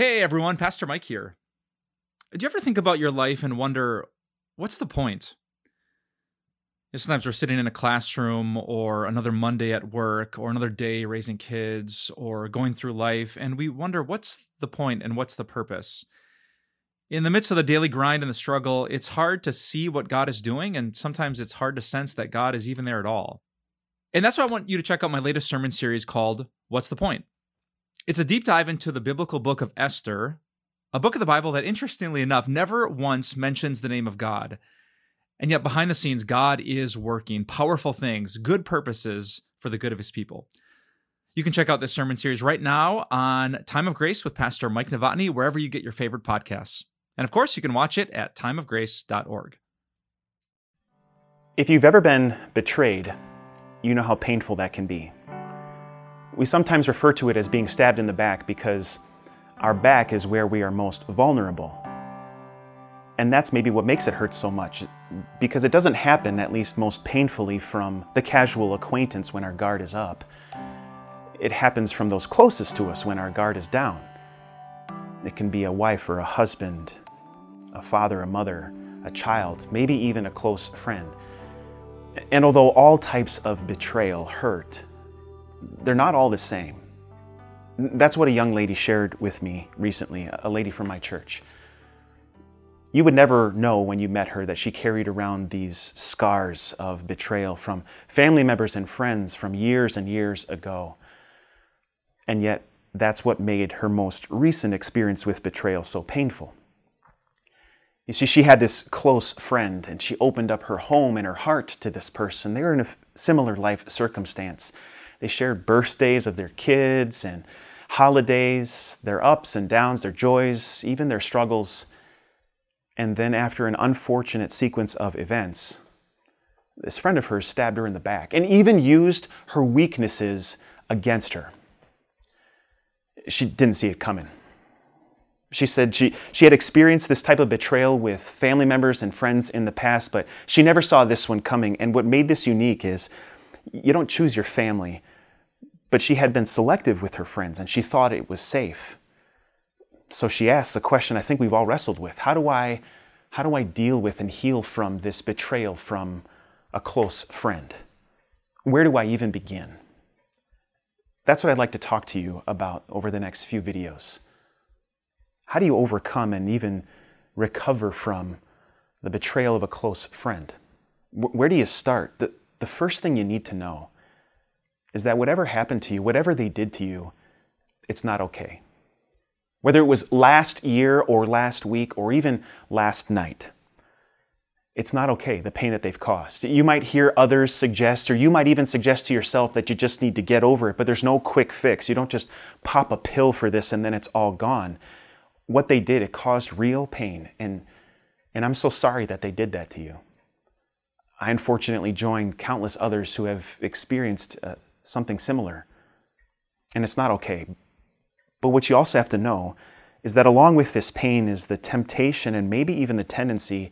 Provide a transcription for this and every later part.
Hey everyone, Pastor Mike here. Do you ever think about your life and wonder, what's the point? Sometimes we're sitting in a classroom or another Monday at work or another day raising kids or going through life, and we wonder, what's the point and what's the purpose? In the midst of the daily grind and the struggle, it's hard to see what God is doing, and sometimes it's hard to sense that God is even there at all. And that's why I want you to check out my latest sermon series called, What's the Point? It's a deep dive into the biblical book of Esther, a book of the Bible that, interestingly enough, never once mentions the name of God. And yet, behind the scenes, God is working powerful things, good purposes for the good of his people. You can check out this sermon series right now on Time of Grace with Pastor Mike Novotny, wherever you get your favorite podcasts. And of course, you can watch it at timeofgrace.org. If you've ever been betrayed, you know how painful that can be. We sometimes refer to it as being stabbed in the back because our back is where we are most vulnerable. And that's maybe what makes it hurt so much, because it doesn't happen, at least most painfully, from the casual acquaintance when our guard is up. It happens from those closest to us when our guard is down. It can be a wife or a husband, a father, a mother, a child, maybe even a close friend. And although all types of betrayal hurt, they're not all the same. That's what a young lady shared with me recently, a lady from my church. You would never know when you met her that she carried around these scars of betrayal from family members and friends from years and years ago. And yet, that's what made her most recent experience with betrayal so painful. You see, she had this close friend, and she opened up her home and her heart to this person. They were in a similar life circumstance. They shared birthdays of their kids and holidays, their ups and downs, their joys, even their struggles. And then after an unfortunate sequence of events, this friend of hers stabbed her in the back and even used her weaknesses against her. She didn't see it coming. She said she had experienced this type of betrayal with family members and friends in the past, but she never saw this one coming. And what made this unique is you don't choose your family, but she had been selective with her friends and she thought it was safe. So she asks a question I think we've all wrestled with. How do I deal with and heal from this betrayal from a close friend? Where do I even begin? That's what I'd like to talk to you about over the next few videos. How do you overcome and even recover from the betrayal of a close friend? Where do you start? The first thing you need to know is that whatever happened to you, whatever they did to you, it's not okay. Whether it was last year or last week or even last night, it's not okay, the pain that they've caused. You might hear others suggest, or you might even suggest to yourself that you just need to get over it, but there's no quick fix. You don't just pop a pill for this and then it's all gone. What they did, it caused real pain, and I'm so sorry that they did that to you. I unfortunately joined countless others who have experienced something similar, and it's not okay. But what you also have to know is that along with this pain is the temptation and maybe even the tendency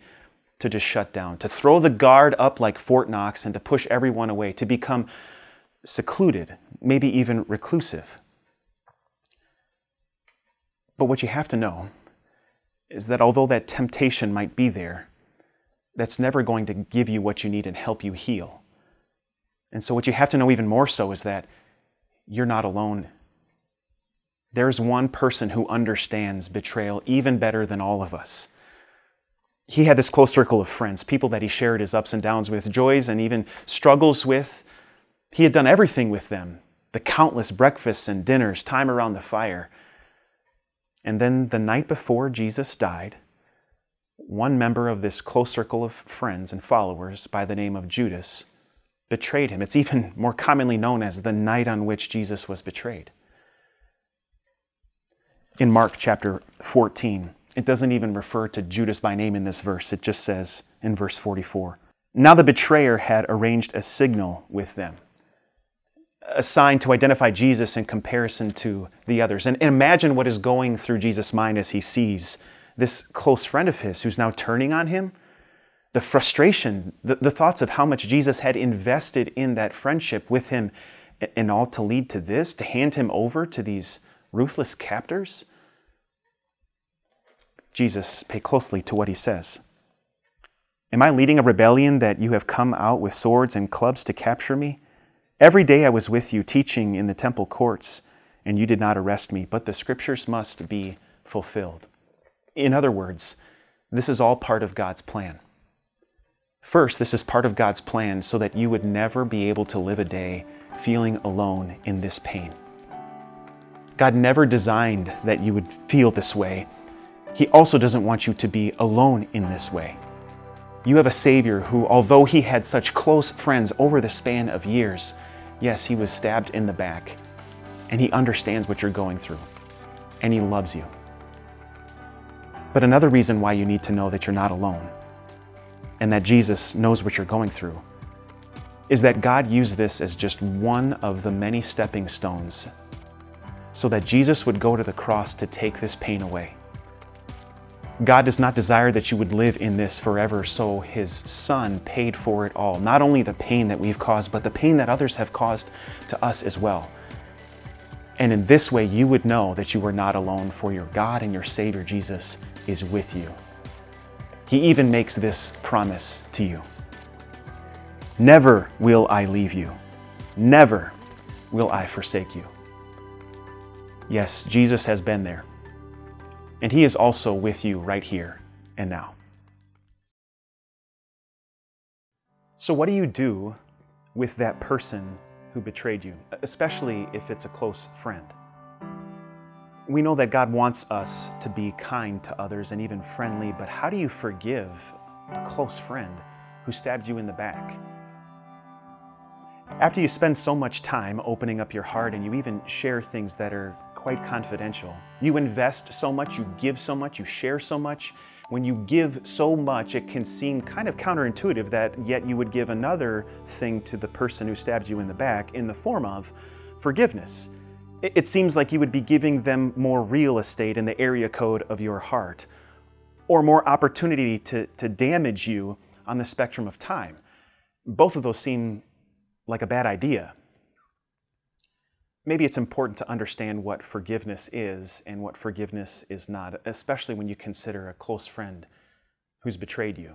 to just shut down, to throw the guard up like Fort Knox and to push everyone away, to become secluded, maybe even reclusive. But what you have to know is that although that temptation might be there, that's never going to give you what you need and help you heal. And so what you have to know even more so is that you're not alone. There's one person who understands betrayal even better than all of us. He had this close circle of friends, people that he shared his ups and downs with, joys and even struggles with. He had done everything with them, the countless breakfasts and dinners, time around the fire. And then the night before Jesus died, one member of this close circle of friends and followers by the name of Judas betrayed him. It's even more commonly known as the night on which Jesus was betrayed. In Mark chapter 14, it doesn't even refer to Judas by name in this verse. It just says in verse 44, "Now the betrayer had arranged a signal with them," a sign to identify Jesus in comparison to the others. And imagine what is going through Jesus' mind as he sees this close friend of his who's now turning on him. The frustration, the thoughts of how much Jesus had invested in that friendship with him, and all to lead to this, to hand him over to these ruthless captors? Jesus, pay closely to what he says. Am I leading a rebellion that you have come out with swords and clubs to capture me? Every day I was with you teaching in the temple courts, and you did not arrest me, but the scriptures must be fulfilled. In other words, this is all part of God's plan. First, this is part of God's plan so that you would never be able to live a day feeling alone in this pain. God never designed that you would feel this way. He also doesn't want you to be alone in this way. You have a Savior who, although he had such close friends over the span of years, yes, he was stabbed in the back, and he understands what you're going through, and he loves you. But another reason why you need to know that you're not alone and that Jesus knows what you're going through is that God used this as just one of the many stepping stones so that Jesus would go to the cross to take this pain away. God does not desire that you would live in this forever, so his Son paid for it all. Not only the pain that we've caused, but the pain that others have caused to us as well. And in this way, you would know that you are not alone, for your God and your Savior, Jesus, is with you. He even makes this promise to you. Never will I leave you. Never will I forsake you. Yes, Jesus has been there. And he is also with you right here and now. So what do you do with that person who betrayed you, especially if it's a close friend? We know that God wants us to be kind to others and even friendly, but how do you forgive a close friend who stabbed you in the back? After you spend so much time opening up your heart and you even share things that are quite confidential, you invest so much, you give so much, you share so much. When you give so much, it can seem kind of counterintuitive that yet you would give another thing to the person who stabbed you in the back in the form of forgiveness. It seems like you would be giving them more real estate in the area code of your heart, or more opportunity to damage you on the spectrum of time. Both of those seem like a bad idea. Maybe it's important to understand what forgiveness is and what forgiveness is not, especially when you consider a close friend who's betrayed you.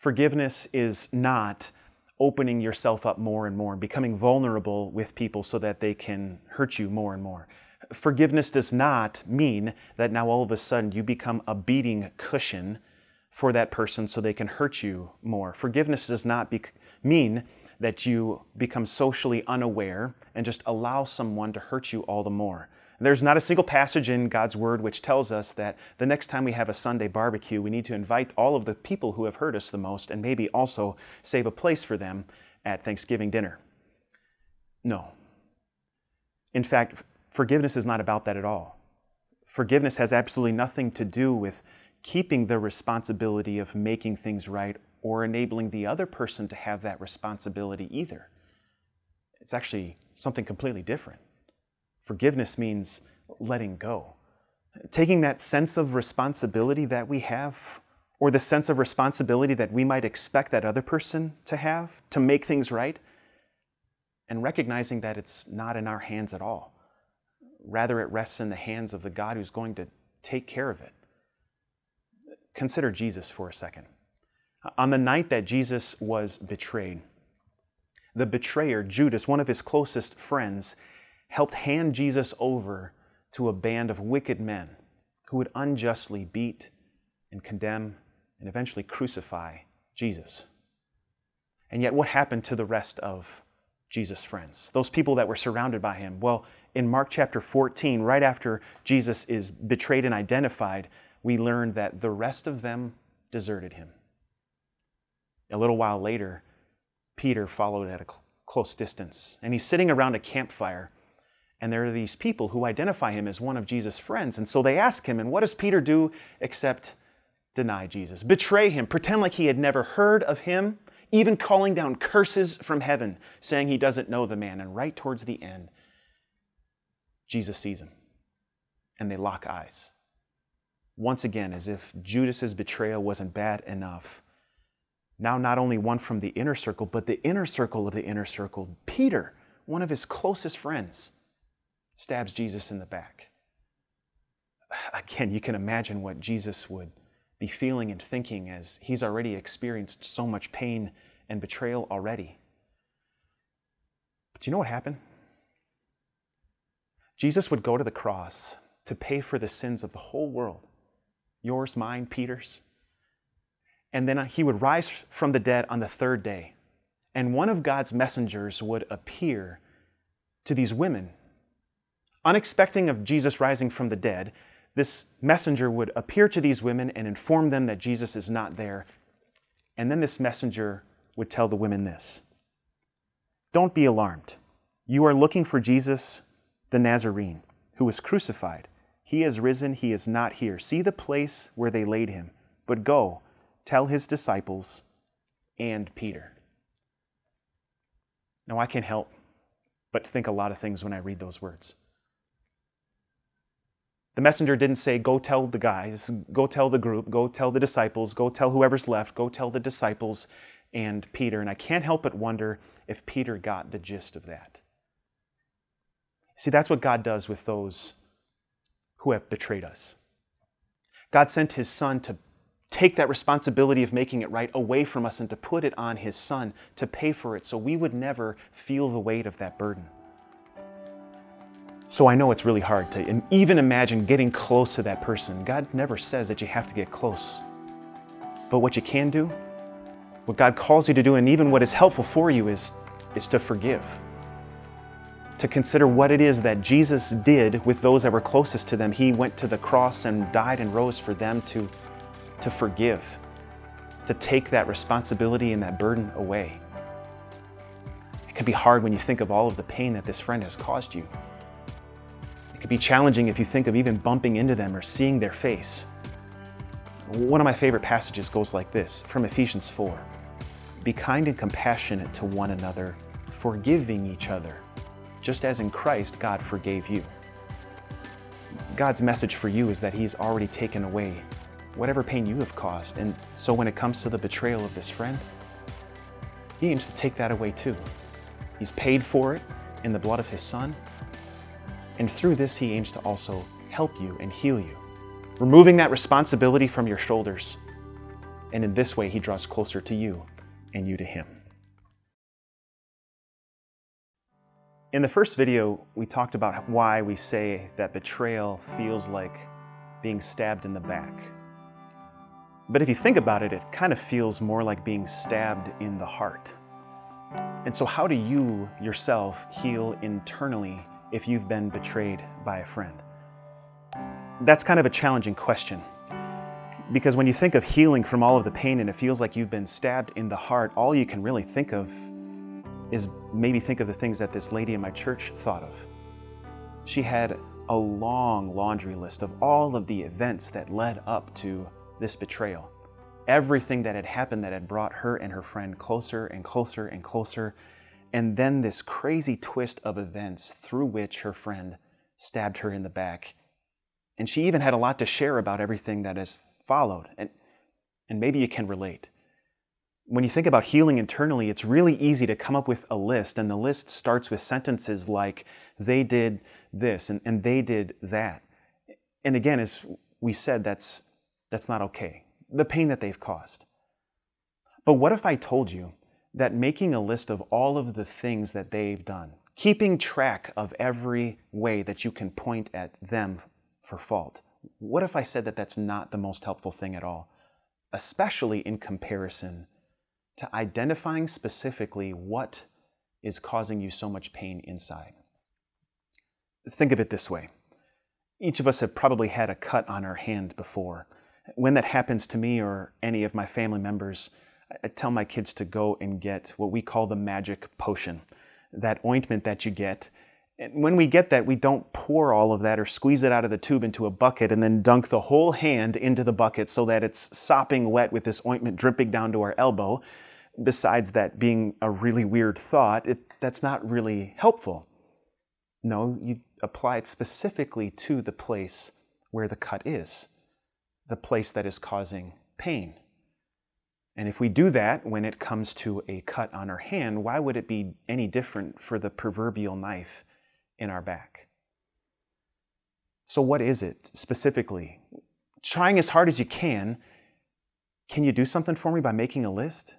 Forgiveness is not opening yourself up more and more and becoming vulnerable with people so that they can hurt you more and more. Forgiveness does not mean that now all of a sudden you become a beating cushion for that person so they can hurt you more. Forgiveness does not mean that you become socially unaware and just allow someone to hurt you all the more. There's not a single passage in God's Word which tells us that the next time we have a Sunday barbecue, we need to invite all of the people who have hurt us the most and maybe also save a place for them at Thanksgiving dinner. No. In fact, forgiveness is not about that at all. Forgiveness has absolutely nothing to do with keeping the responsibility of making things right or enabling the other person to have that responsibility either. It's actually something completely different. Forgiveness means letting go. Taking that sense of responsibility that we have, or the sense of responsibility that we might expect that other person to have to make things right, and recognizing that it's not in our hands at all. Rather, it rests in the hands of the God who's going to take care of it. Consider Jesus for a second. On the night that Jesus was betrayed, the betrayer, Judas, one of his closest friends, helped hand Jesus over to a band of wicked men who would unjustly beat and condemn and eventually crucify Jesus. And yet, what happened to the rest of Jesus' friends, those people that were surrounded by him? Well, in Mark chapter 14, right after Jesus is betrayed and identified, we learn that the rest of them deserted him. A little while later, Peter followed at a close distance, and he's sitting around a campfire, and there are these people who identify him as one of Jesus' friends, and so they ask him, and what does Peter do except deny Jesus, betray him, pretend like he had never heard of him, even calling down curses from heaven, saying he doesn't know the man, and right towards the end, Jesus sees him, and they lock eyes. Once again, as if Judas's betrayal wasn't bad enough, now not only one from the inner circle, but the inner circle of the inner circle, Peter, one of his closest friends, stabs Jesus in the back. again, you can imagine what Jesus would be feeling and thinking, as he's already experienced so much pain and betrayal already. But do you know what happened? Jesus would go to the cross to pay for the sins of the whole world, yours, mine, Peter's. And then he would rise from the dead on the third day. And one of God's messengers would appear to these women. Unexpecting of Jesus rising from the dead, this messenger would appear to these women and inform them that Jesus is not there. And then this messenger would tell the women this: "Don't be alarmed. You are looking for Jesus, the Nazarene, who was crucified. He is risen. He is not here. See the place where they laid him. But go, tell his disciples and Peter." Now, I can't help but think a lot of things when I read those words. The messenger didn't say, go tell the guys, go tell the group, go tell the disciples, go tell whoever's left, go tell the disciples and Peter. And I can't help but wonder if Peter got the gist of that. See, that's what God does with those who have betrayed us. God sent his son to take that responsibility of making it right away from us and to put it on his son to pay for it so we would never feel the weight of that burden. So I know it's really hard to even imagine getting close to that person. God never says that you have to get close. But what you can do, what God calls you to do, and even what is helpful for you is to forgive. To consider what it is that Jesus did with those that were closest to them. He went to the cross and died and rose for them to forgive, to take that responsibility and that burden away. It can be hard when you think of all of the pain that this friend has caused you. It can be challenging if you think of even bumping into them or seeing their face. One of my favorite passages goes like this, from Ephesians 4. "Be kind and compassionate to one another, forgiving each other, just as in Christ God forgave you." God's message for you is that he's already taken away whatever pain you have caused. And so when it comes to the betrayal of this friend, he aims to take that away too. He's paid for it in the blood of his son. And through this, he aims to also help you and heal you, removing that responsibility from your shoulders. And in this way, he draws closer to you and you to him. In the first video, we talked about why we say that betrayal feels like being stabbed in the back. But if you think about it, it kind of feels more like being stabbed in the heart. And so how do you yourself heal internally if you've been betrayed by a friend? That's kind of a challenging question, because when you think of healing from all of the pain and it feels like you've been stabbed in the heart, all you can really think of is maybe think of the things that this lady in my church thought of. She had a long laundry list of all of the events that led up to this betrayal. Everything that had happened that had brought her and her friend closer and closer and closer, and then this crazy twist of events through which her friend stabbed her in the back. And she even had a lot to share about everything that has followed. And maybe you can relate. When you think about healing internally, it's really easy to come up with a list, and the list starts with sentences like, they did this, and they did that. And again, as we said, that's not okay, the pain that they've caused. But what if I told you that making a list of all of the things that they've done, keeping track of every way that you can point at them for fault, what if I said that that's not the most helpful thing at all, especially in comparison to identifying specifically what is causing you so much pain inside? Think of it this way. Each of us have probably had a cut on our hand before. When that happens to me or any of my family members, I tell my kids to go and get what we call the magic potion, that ointment that you get. And when we get that, we don't pour all of that or squeeze it out of the tube into a bucket and then dunk the whole hand into the bucket so that it's sopping wet with this ointment dripping down to our elbow. Besides that being a really weird thought, that's not really helpful. No, you apply it specifically to the place where the cut is, the place that is causing pain. And if we do that when it comes to a cut on our hand, why would it be any different for the proverbial knife in our back? So what is it specifically? Trying as hard as you can you do something for me by making a list?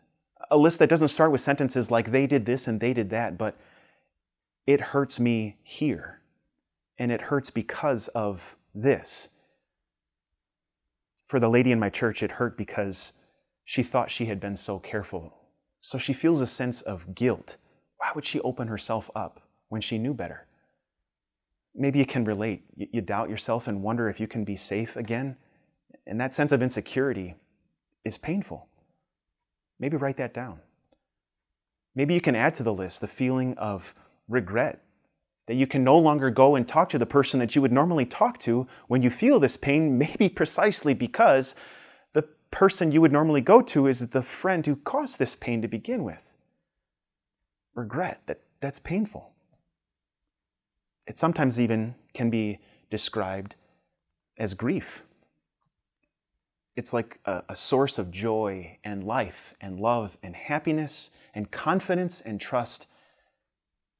A list that doesn't start with sentences like they did this and they did that, but it hurts me here, and it hurts because of this. For the lady in my church, it hurt because she thought she had been so careful. So she feels a sense of guilt. Why would she open herself up when she knew better? Maybe you can relate. You doubt yourself and wonder if you can be safe again. And that sense of insecurity is painful. Maybe write that down. Maybe you can add to the list the feeling of regret that you can no longer go and talk to the person that you would normally talk to when you feel this pain, maybe precisely because the person you would normally go to is the friend who caused this pain to begin with. Regret, that's painful. It sometimes even can be described as grief. It's like a source of joy and life and love and happiness and confidence and trust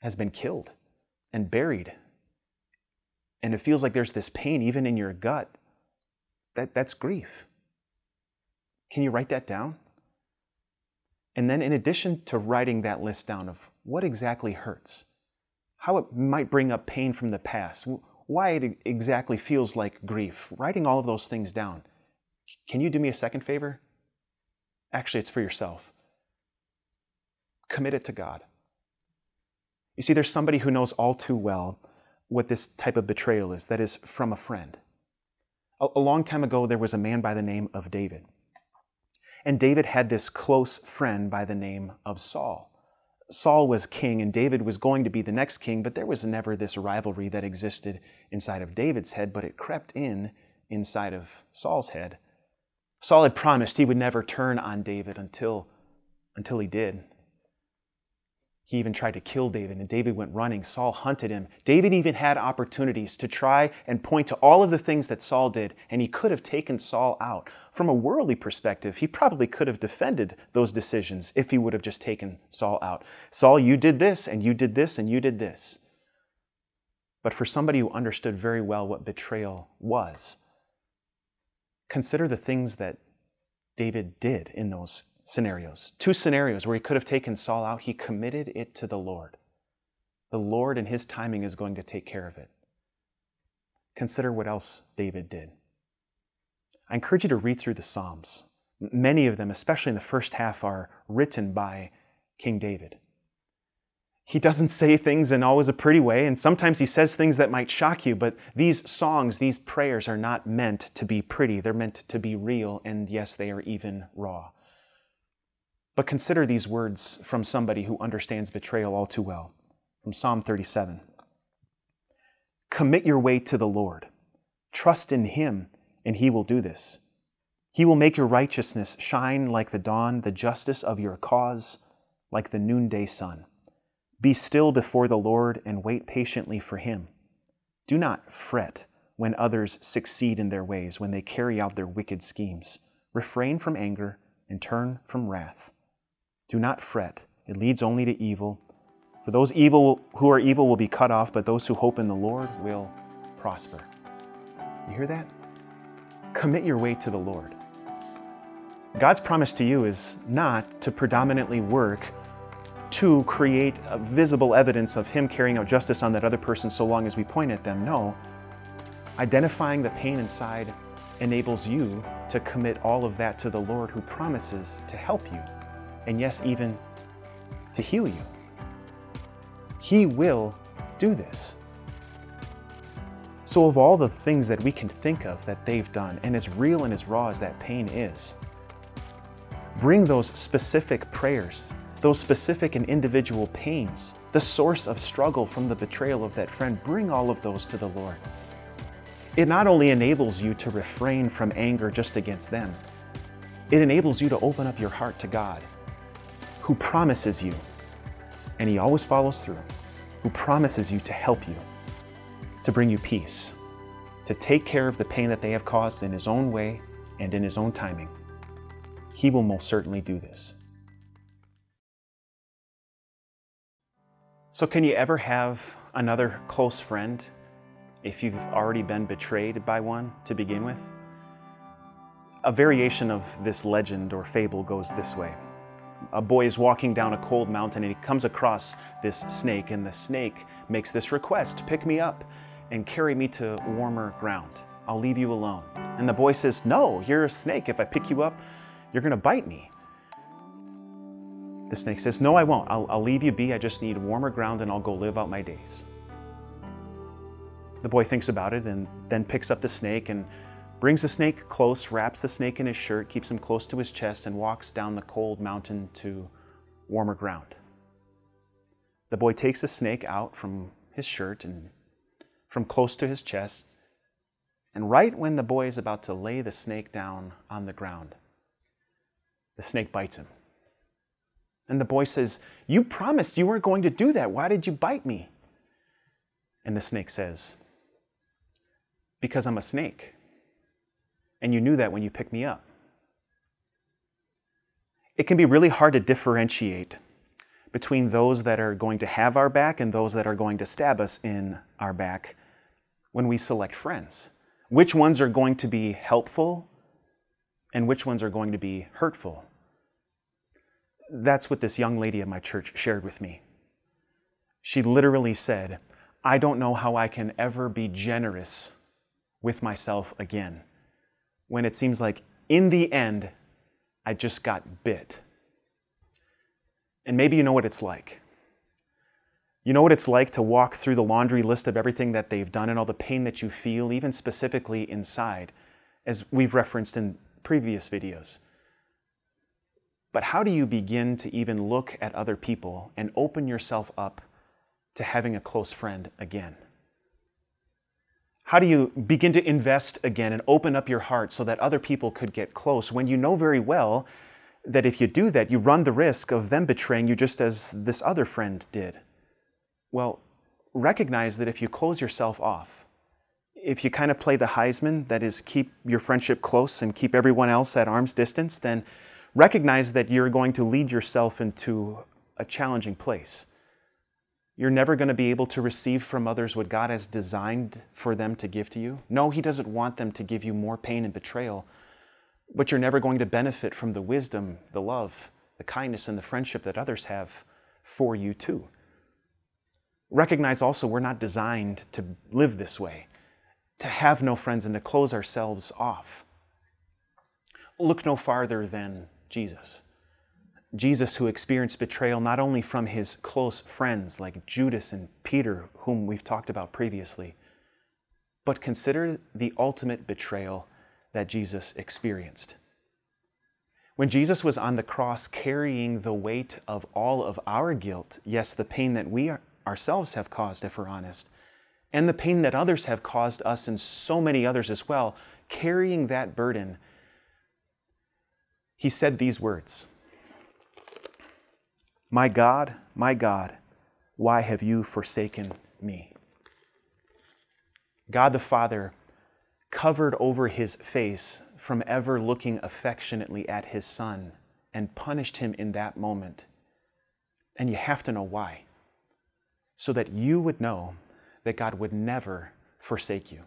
has been killed and buried. And it feels like there's this pain even in your gut. That's grief. Can you write that down? And then in addition to writing that list down of what exactly hurts, how it might bring up pain from the past, why it exactly feels like grief, writing all of those things down. Can you do me a second favor? Actually, it's for yourself. Commit it to God. You see, there's somebody who knows all too well what this type of betrayal is, that is, from a friend. A long time ago, there was a man by the name of David. And David had this close friend by the name of Saul. Saul was king and David was going to be the next king, but there was never this rivalry that existed inside of David's head, but it crept in inside of Saul's head. Saul had promised he would never turn on David until he did. He even tried to kill David, and David went running. Saul hunted him. David even had opportunities to try and point to all of the things that Saul did, and he could have taken Saul out. From a worldly perspective, he probably could have defended those decisions if he would have just taken Saul out. Saul, you did this, and you did this, and you did this. But for somebody who understood very well what betrayal was, consider the things that David did in those scenarios. Two scenarios where he could have taken Saul out, he committed it to the Lord. The Lord in his timing is going to take care of it. Consider what else David did. I encourage you to read through the Psalms. Many of them, especially in the first half, are written by King David. He doesn't say things in always a pretty way, and sometimes he says things that might shock you, but these songs, these prayers are not meant to be pretty. They're meant to be real, and yes, they are even raw. But consider these words from somebody who understands betrayal all too well. From Psalm 37. Commit your way to the Lord. Trust in Him, and He will do this. He will make your righteousness shine like the dawn, the justice of your cause like the noonday sun. Be still before the Lord and wait patiently for Him. Do not fret when others succeed in their ways, when they carry out their wicked schemes. Refrain from anger and turn from wrath. Do not fret, it leads only to evil. For those who are evil will be cut off, but those who hope in the Lord will prosper. You hear that? Commit your way to the Lord. God's promise to you is not to predominantly work to create a visible evidence of Him carrying out justice on that other person so long as we point at them. No, identifying the pain inside enables you to commit all of that to the Lord who promises to help you, and yes, even to heal you. He will do this. So of all the things that we can think of that they've done, and as real and as raw as that pain is, bring those specific prayers, those specific and individual pains, the source of struggle from the betrayal of that friend, bring all of those to the Lord. It not only enables you to refrain from anger just against them, it enables you to open up your heart to God, who promises you, and He always follows through, who promises you to help you, to bring you peace, to take care of the pain that they have caused in His own way and in His own timing. He will most certainly do this. So can you ever have another close friend if you've already been betrayed by one to begin with. A variation of this legend or fable goes this way. A boy is walking down a cold mountain and he comes across this snake, and the snake makes this request, "Pick me up and carry me to warmer ground. I'll leave you alone." And the boy says, "No, you're a snake. If I pick you up, you're going to bite me." The snake says, "No, I won't. I'll leave you be. I just need warmer ground and I'll go live out my days." The boy thinks about it and then picks up the snake and brings the snake close, wraps the snake in his shirt, keeps him close to his chest, and walks down the cold mountain to warmer ground. The boy takes the snake out from his shirt and from close to his chest, and right when the boy is about to lay the snake down on the ground, the snake bites him. And the boy says, "You promised you weren't going to do that. Why did you bite me?" And the snake says, "Because I'm a snake, and you knew that when you picked me up." It can be really hard to differentiate between those that are going to have our back and those that are going to stab us in our back when we select friends. Which ones are going to be helpful and which ones are going to be hurtful? That's what this young lady at my church shared with me. She literally said, "I don't know how I can ever be generous with myself again, when it seems like in the end, I just got bit." And maybe you know what it's like. You know what it's like to walk through the laundry list of everything that they've done and all the pain that you feel, even specifically inside, as we've referenced in previous videos. But how do you begin to even look at other people and open yourself up to having a close friend again? How do you begin to invest again and open up your heart so that other people could get close when you know very well that if you do that, you run the risk of them betraying you just as this other friend did? Well, recognize that if you close yourself off, if you kind of play the Heisman, that is, keep your friendship close and keep everyone else at arm's distance, then recognize that you're going to lead yourself into a challenging place. You're never going to be able to receive from others what God has designed for them to give to you. No, He doesn't want them to give you more pain and betrayal, but you're never going to benefit from the wisdom, the love, the kindness, and the friendship that others have for you too. Recognize also we're not designed to live this way, to have no friends and to close ourselves off. Look no farther than Jesus. Jesus, who experienced betrayal not only from His close friends like Judas and Peter, whom we've talked about previously, but consider the ultimate betrayal that Jesus experienced. When Jesus was on the cross carrying the weight of all of our guilt, yes, the pain that we ourselves have caused, if we're honest, and the pain that others have caused us and so many others as well, carrying that burden, He said these words, my God, why have you forsaken me?" God the Father covered over His face from ever looking affectionately at His Son and punished Him in that moment. And you have to know why, so that you would know that God would never forsake you,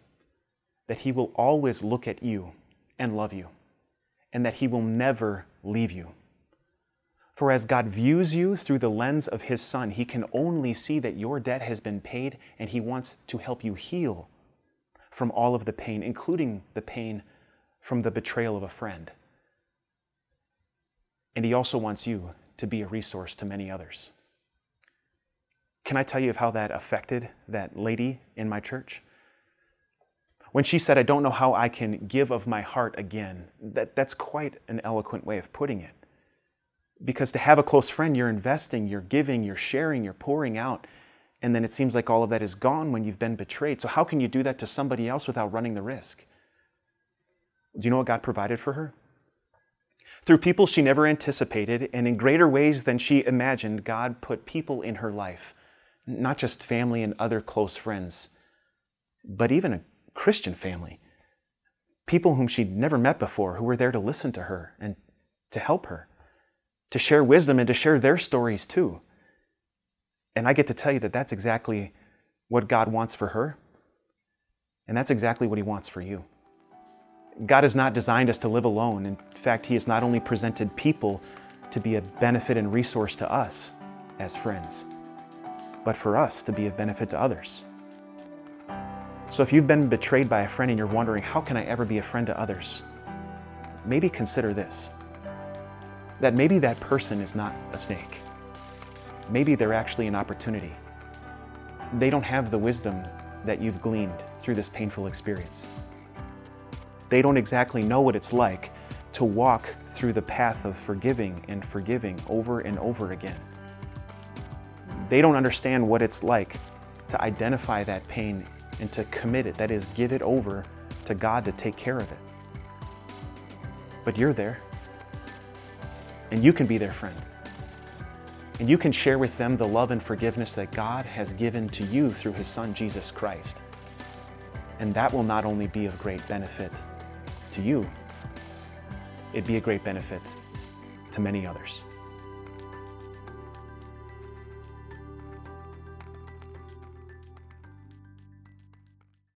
that He will always look at you and love you, and that He will never leave you. For as God views you through the lens of His Son, He can only see that your debt has been paid, and He wants to help you heal from all of the pain, including the pain from the betrayal of a friend. And He also wants you to be a resource to many others. Can I tell you of how that affected that lady in my church? When she said, "I don't know how I can give of my heart again," that's quite an eloquent way of putting it. Because to have a close friend, you're investing, you're giving, you're sharing, you're pouring out, and then it seems like all of that is gone when you've been betrayed. So how can you do that to somebody else without running the risk? Do you know what God provided for her? Through people she never anticipated, and in greater ways than she imagined, God put people in her life, not just family and other close friends, but even a Christian family, people whom she'd never met before, who were there to listen to her and to help her, to share wisdom and to share their stories too. And I get to tell you that that's exactly what God wants for her. And that's exactly what he wants for you. God has not designed us to live alone. In fact, he has not only presented people to be a benefit and resource to us as friends, but for us to be of benefit to others. So if you've been betrayed by a friend and you're wondering, how can I ever be a friend to others? Maybe consider this, that maybe that person is not a snake. Maybe they're actually an opportunity. They don't have the wisdom that you've gleaned through this painful experience. They don't exactly know what it's like to walk through the path of forgiving and forgiving over and over again. They don't understand what it's like to identify that pain and to commit it, that is, give it over to God to take care of it. But you're there, and you can be their friend. And you can share with them the love and forgiveness that God has given to you through his Son, Jesus Christ. And that will not only be of great benefit to you, it'd be a great benefit to many others.